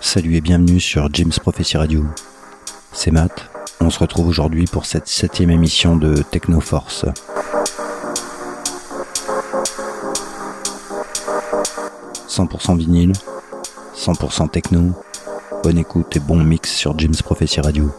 Salut et bienvenue sur James Prophecy Radio. C'est Matt. On se retrouve aujourd'hui pour cette 7e émission de Techno Force. « 100% vinyle, 100% techno », bonne écoute et bon mix sur James Prophecy Radio.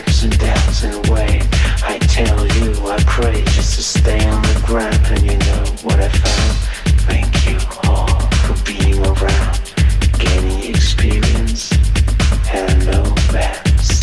ups and downs in a way. I tell you, I pray just to stay on the ground. And you know what I found? Thank you all for being around, gaining experience, and no bad sense.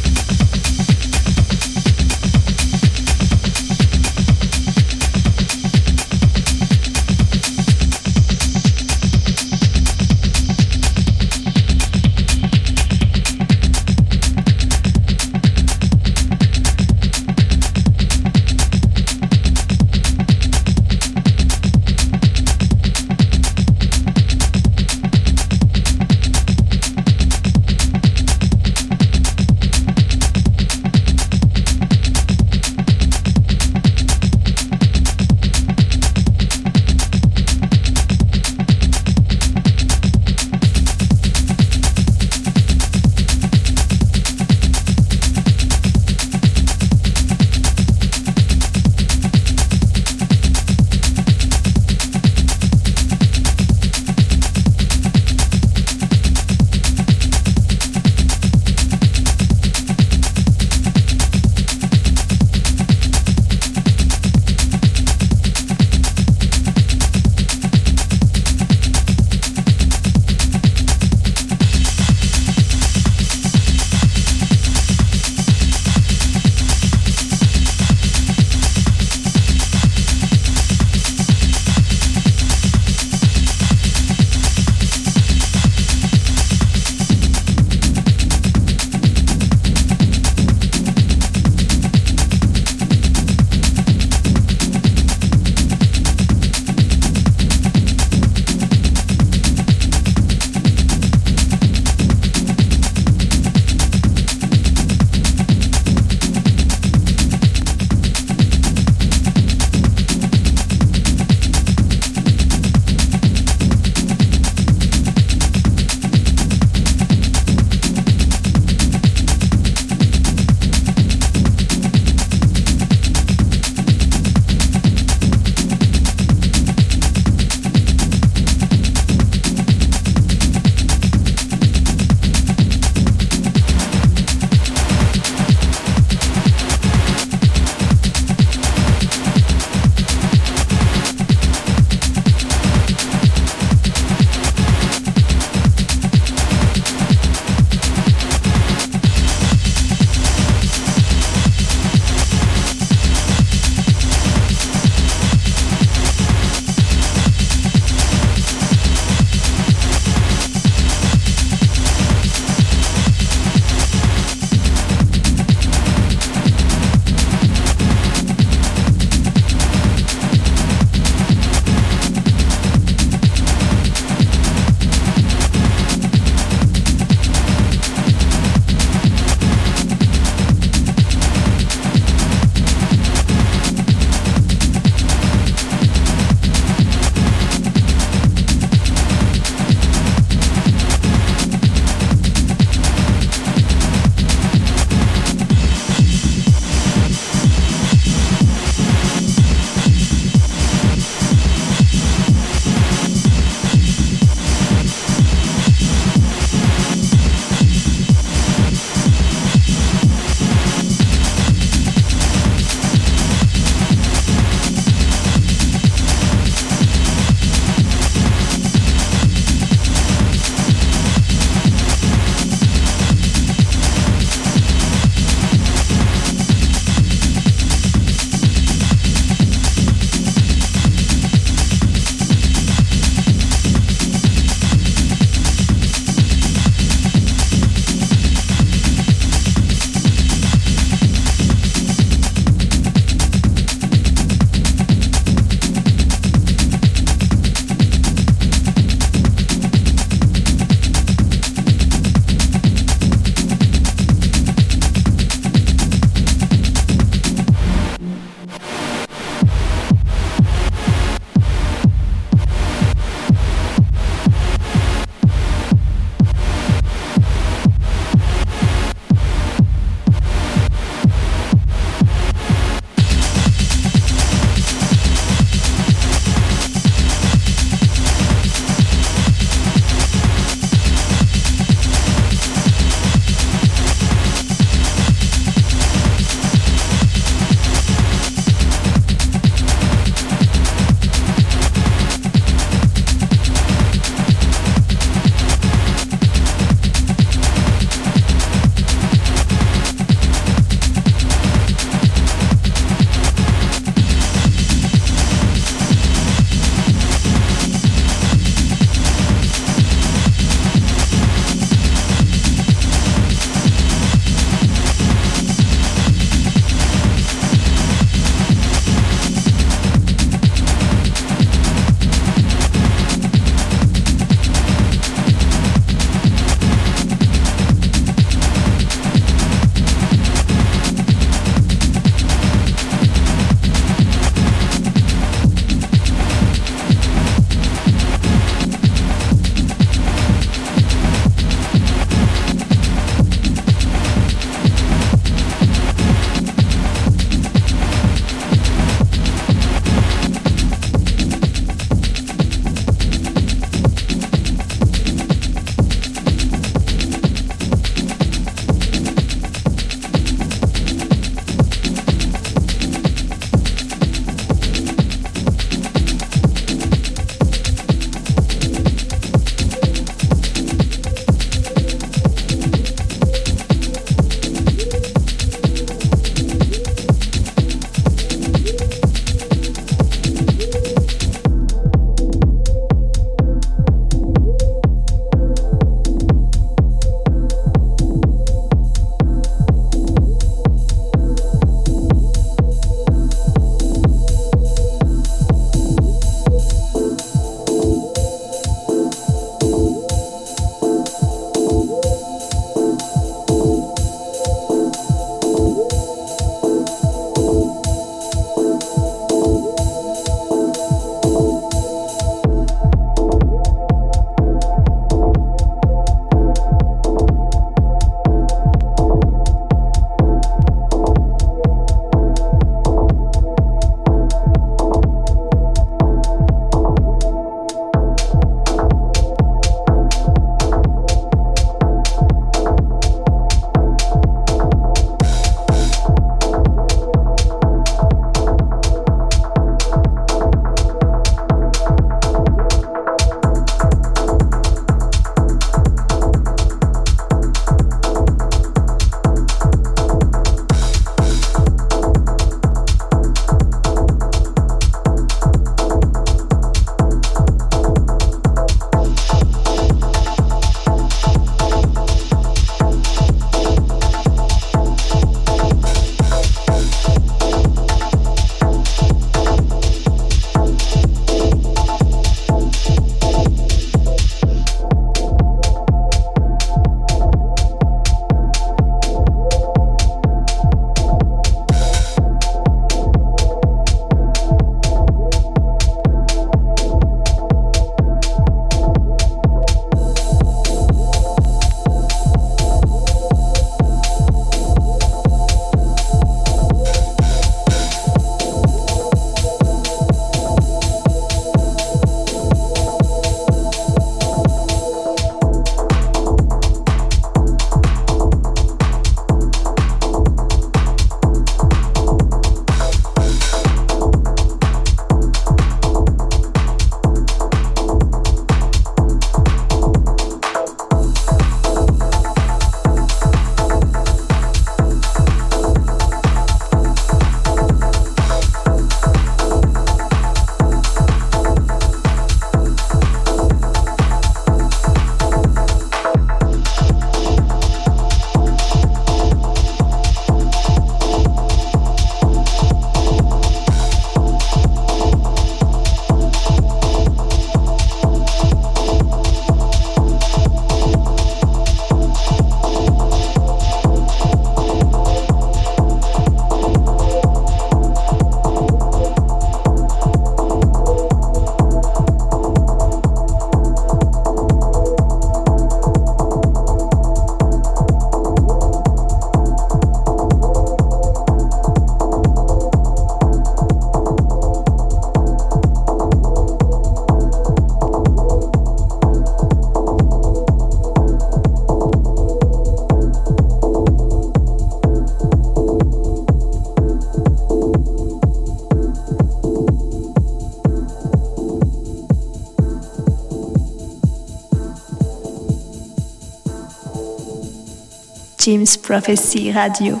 James Prophecy Radio.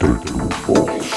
Techno Force.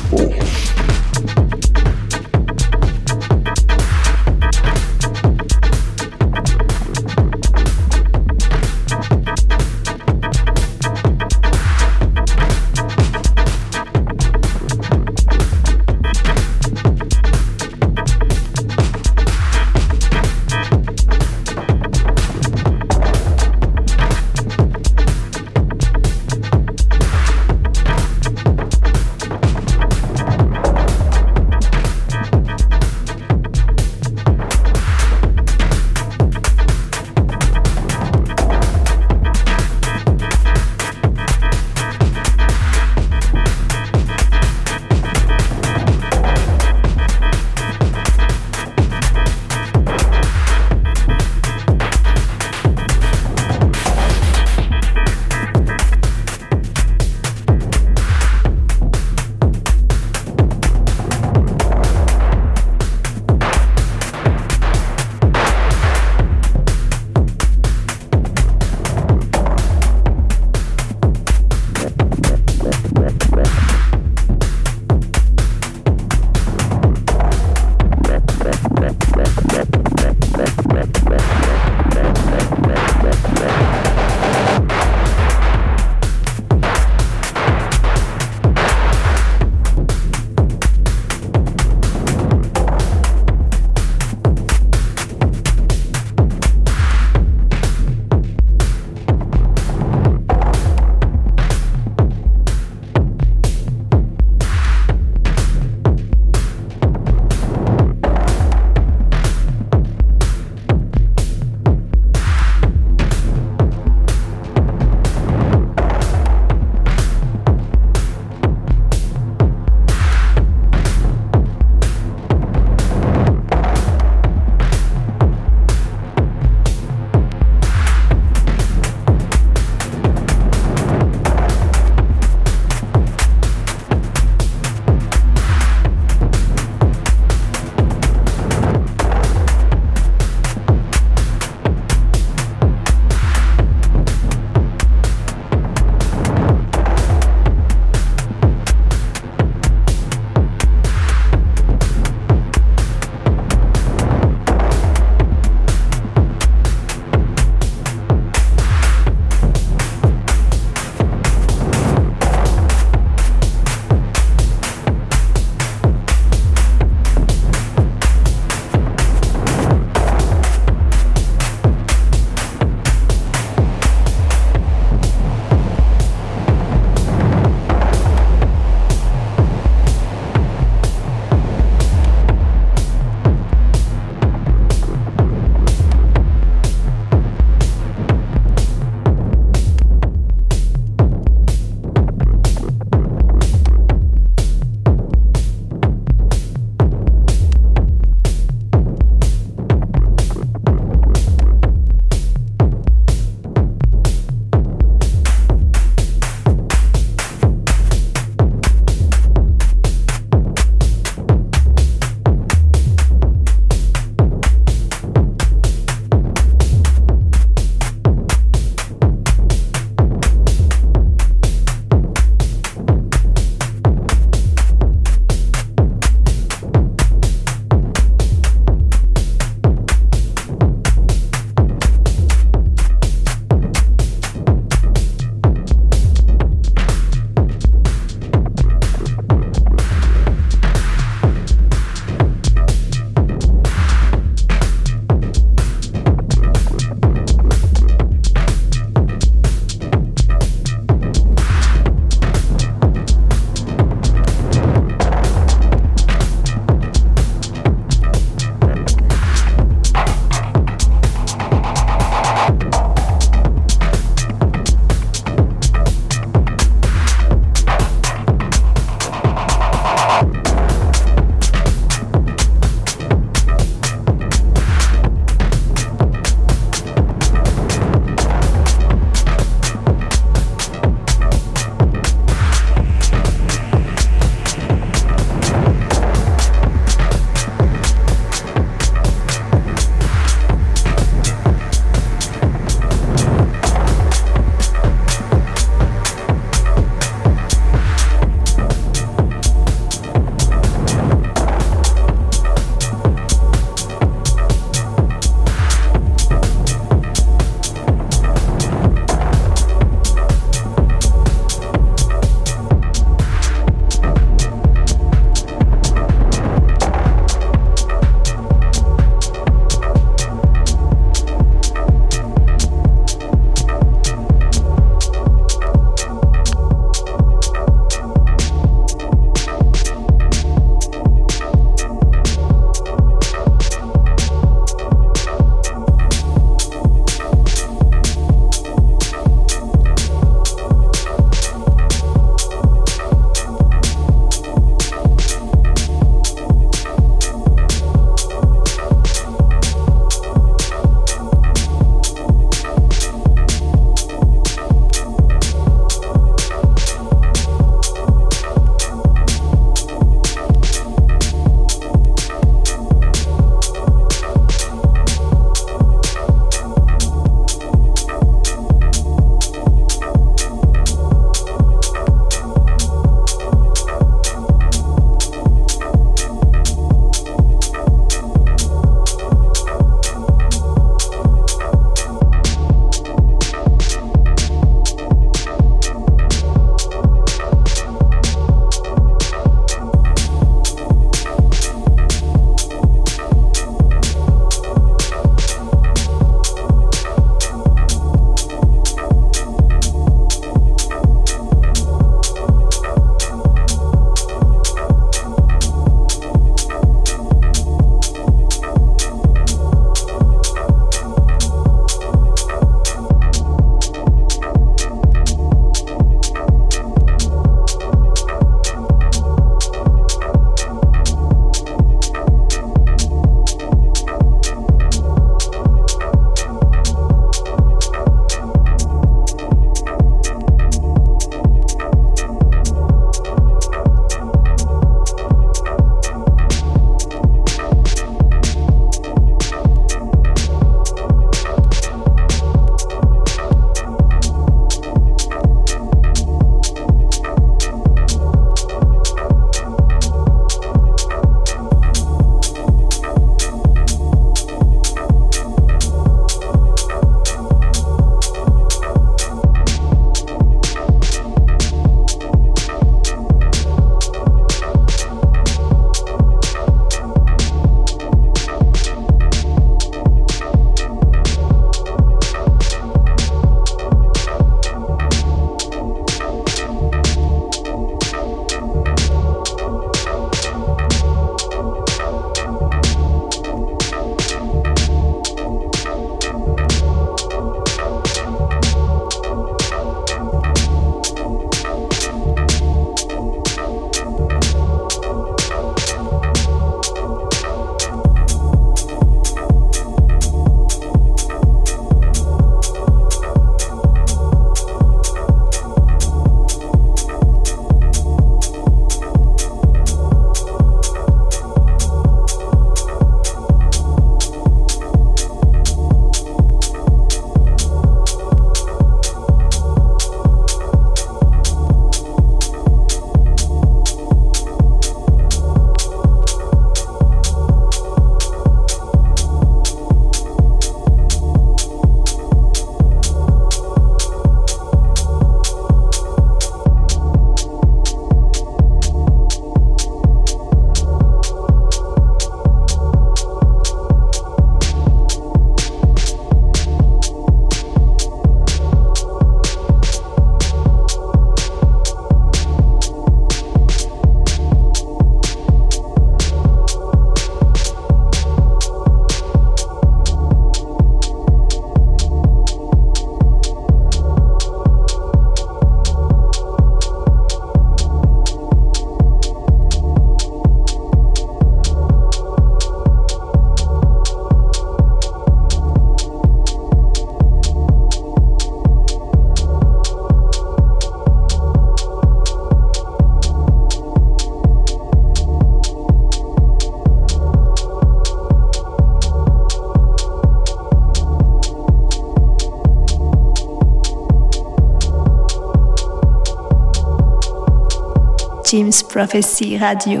James Prophecy Radio.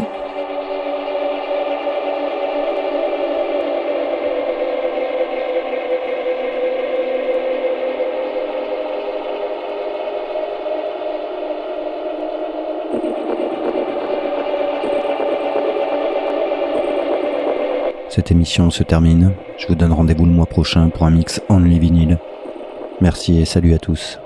Cette émission se termine. Je vous donne rendez-vous le mois prochain pour un mix only vinyle. Merci et salut à tous.